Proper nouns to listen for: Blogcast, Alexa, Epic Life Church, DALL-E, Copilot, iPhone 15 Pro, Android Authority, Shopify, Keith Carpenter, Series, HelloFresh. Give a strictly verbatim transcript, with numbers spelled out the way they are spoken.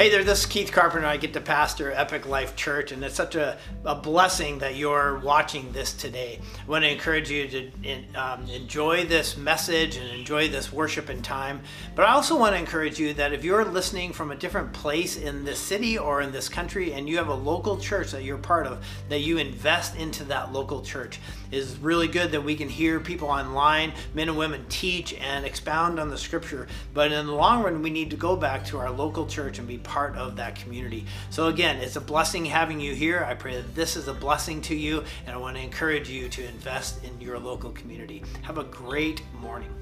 Hey there, this is Keith Carpenter. I get to pastor Epic Life Church, and it's such a, a blessing that you're watching this today. I want to encourage you to in, um, enjoy this message and enjoy this worship and time. But I also want to encourage you that if you're listening from a different place in this city or in this country and you have a local church that you're part of, that you invest into that local church. It's really good that we can hear people online, men and women teach and expound on the scripture. But in the long run, we need to go back to our local church and be part of that community. So again, it's a blessing having you here. I pray that this is a blessing to you, and I want to encourage you to invest in your local community. Have a great morning.